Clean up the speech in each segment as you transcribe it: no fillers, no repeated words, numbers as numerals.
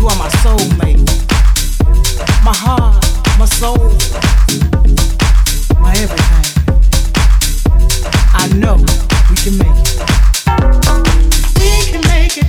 You are my soulmate, my heart, my soul, my everything. I know we can make it. We can make it.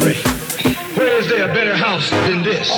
slavery. Where is there a better house than this?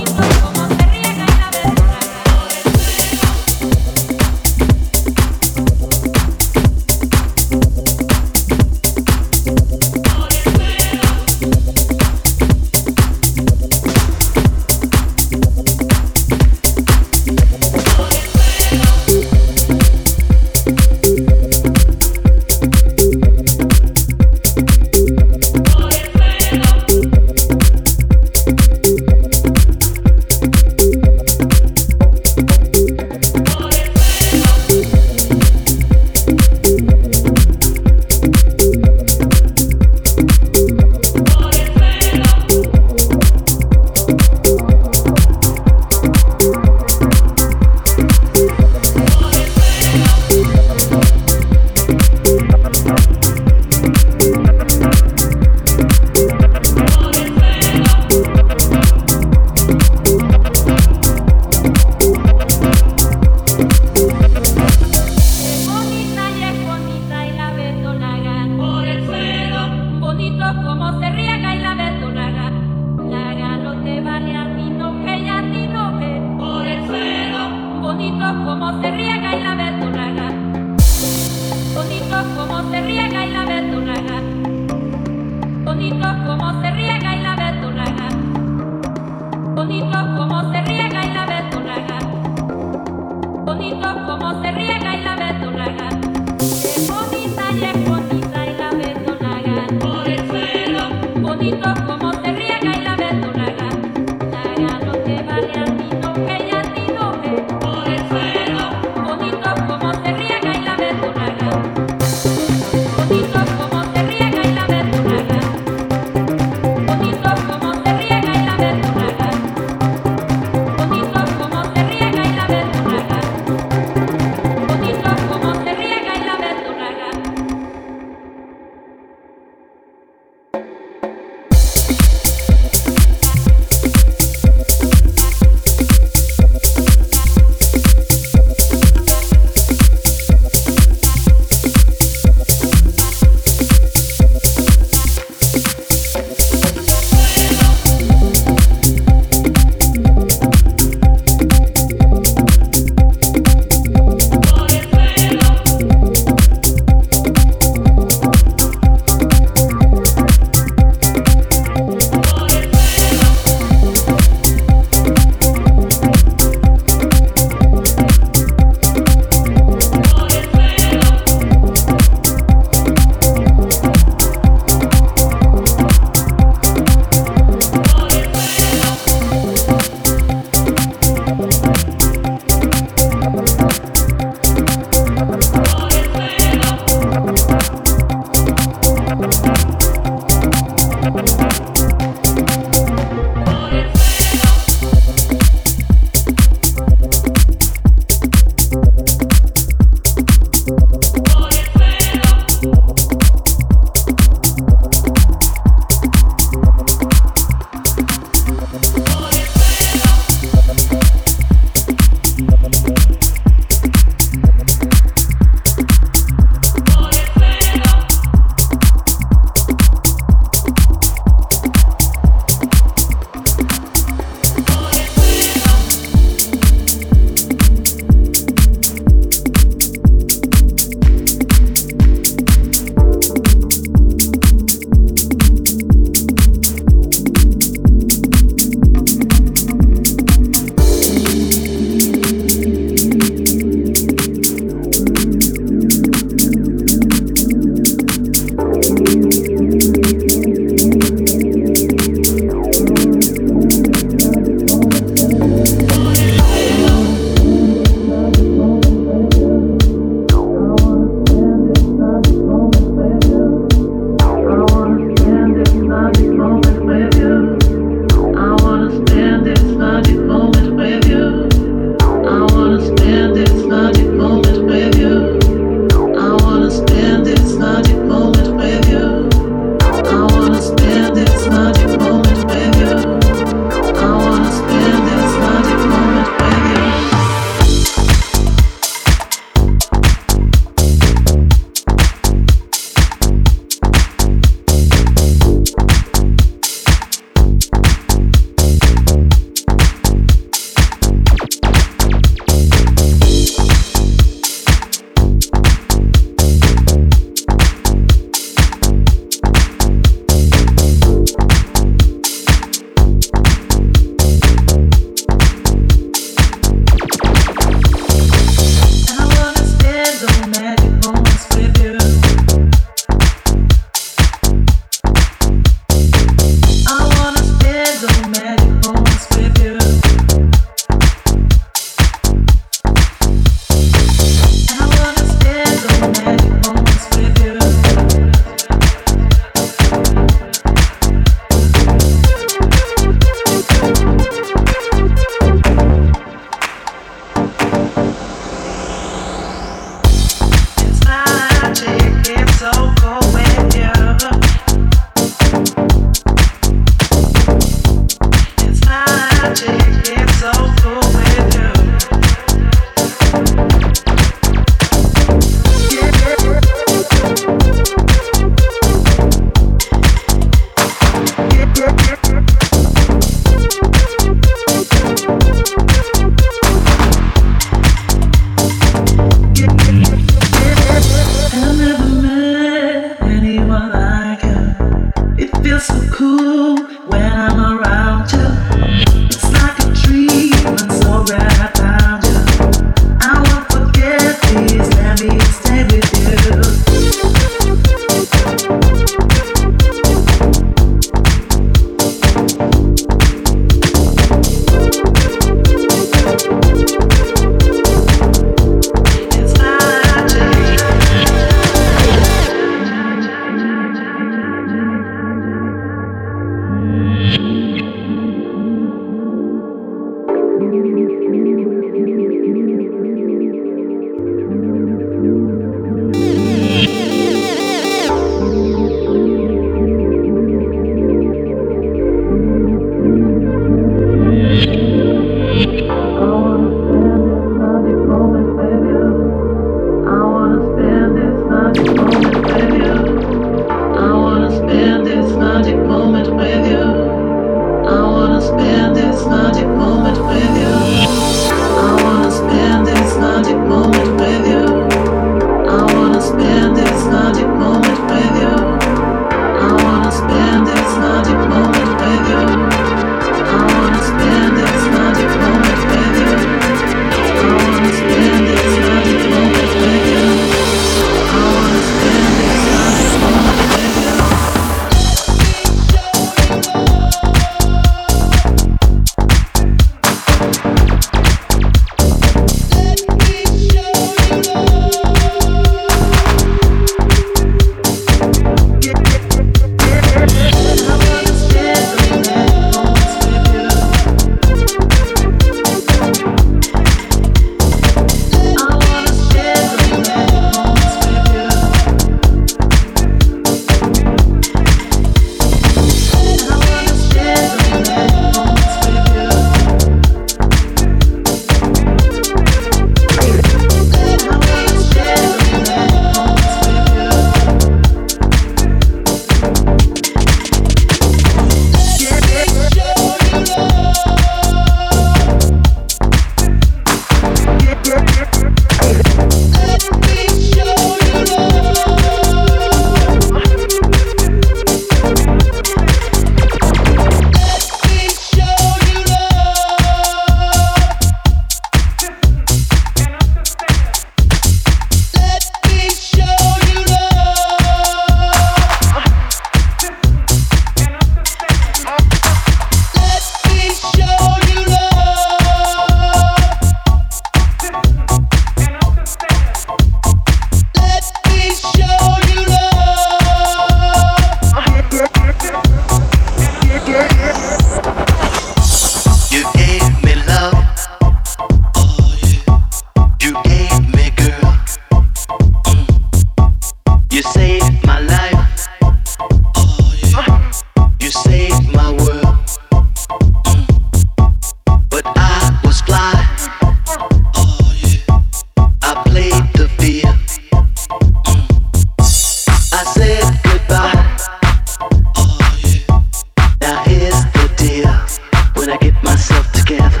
myself together.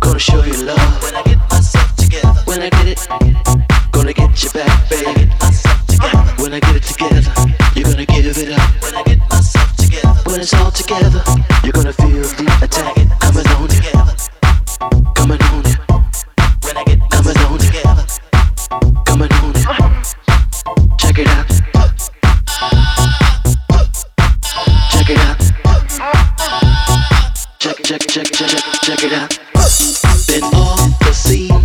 Gonna show you love when I get myself together. When I get it, gonna get you back, baby. When I get it together, you're gonna give it up. When I get myself together, when it's all together, you're gonna feel the attack coming on you, coming on you. When I get coming on you, coming on you. Check it out. Check it out. Check it out. Been off the scene.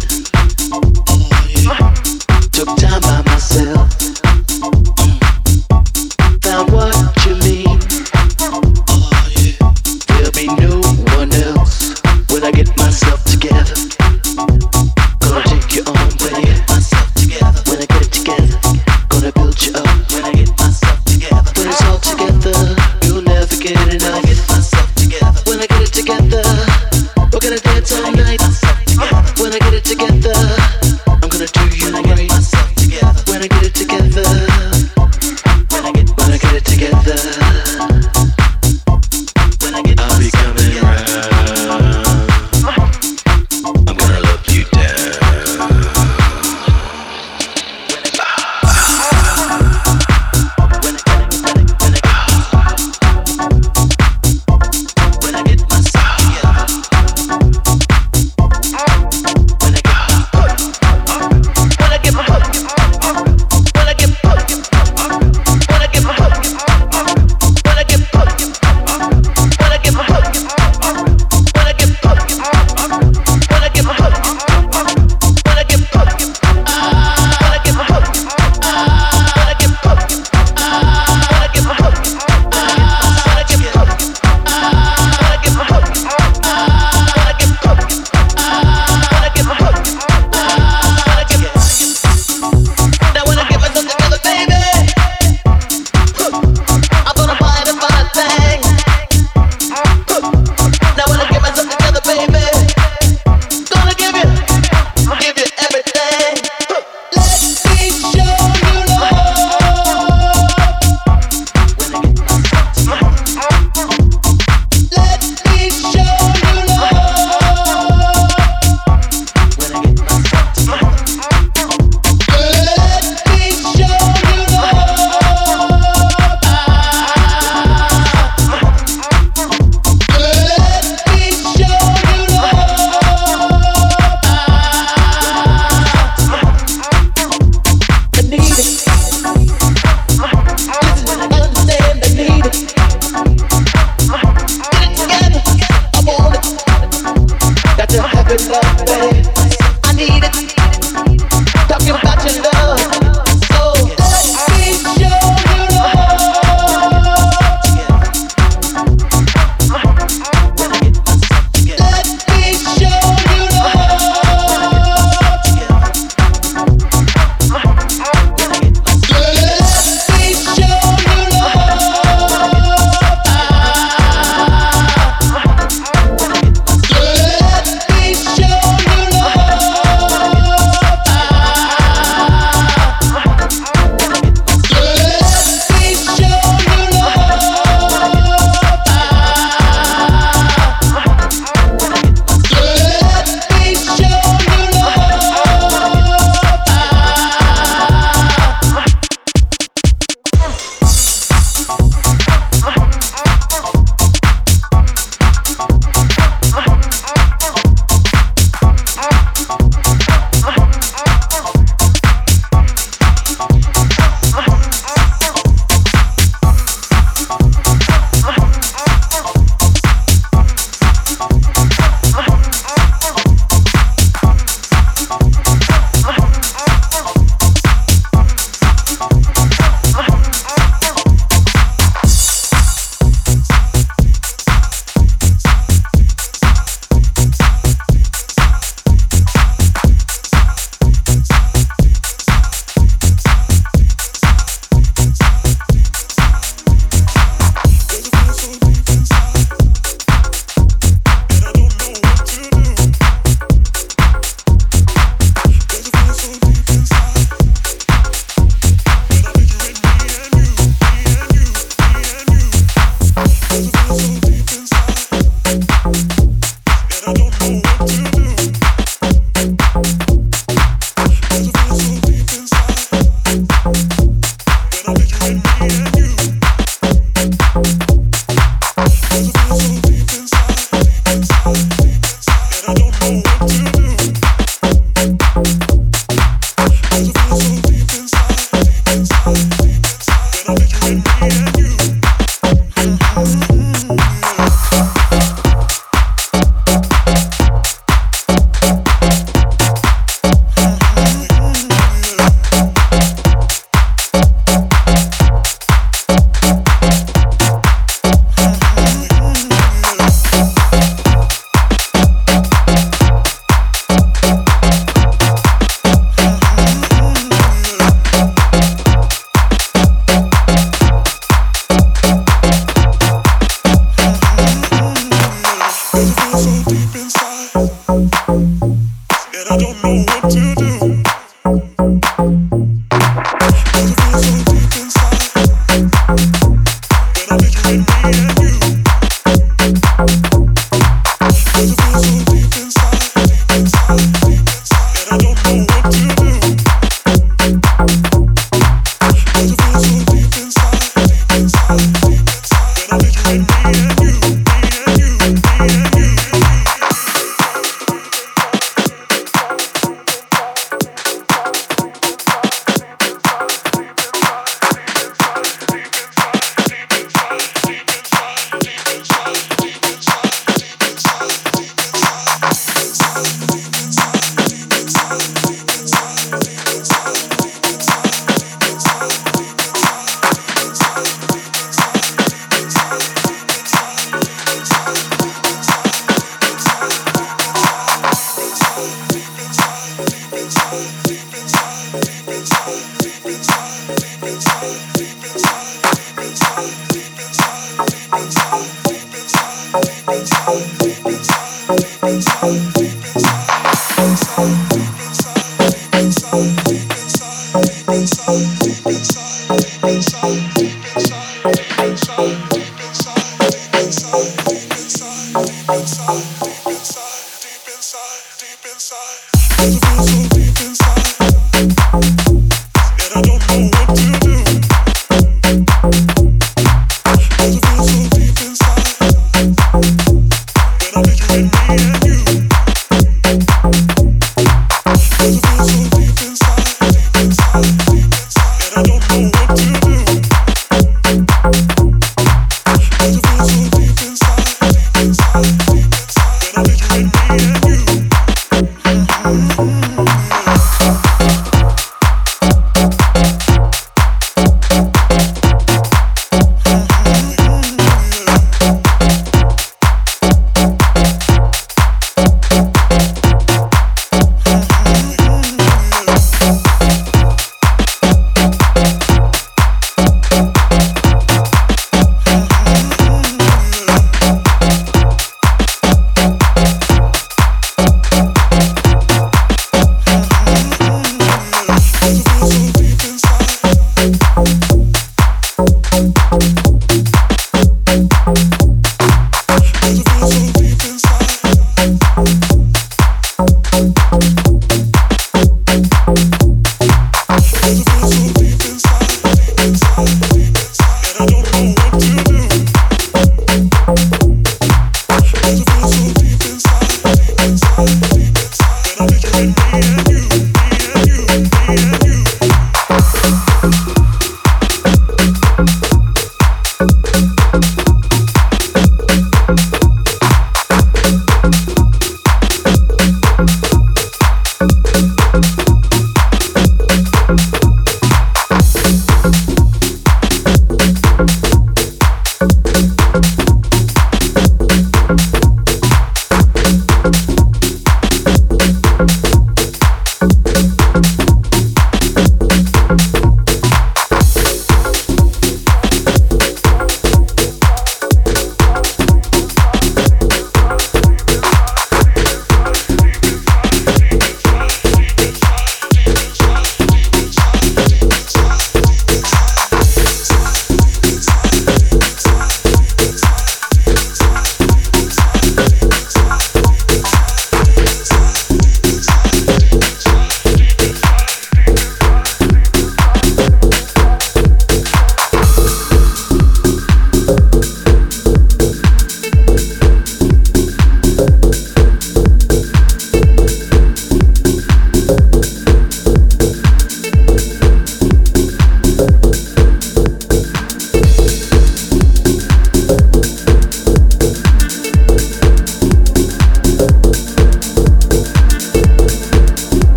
Took time by myself. Found what you mean. There'll be no one else when I get myself together. Gonna take you on, baby. When I get it together, gonna build you up. When I get myself together, when it's all together, you'll never get enough. When I get it together, we're gonna dance all night. When I get it together, I'm gonna do you right. When I get it together, when I get it together, I'll be coming around.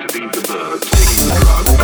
to be the bird singing the drums.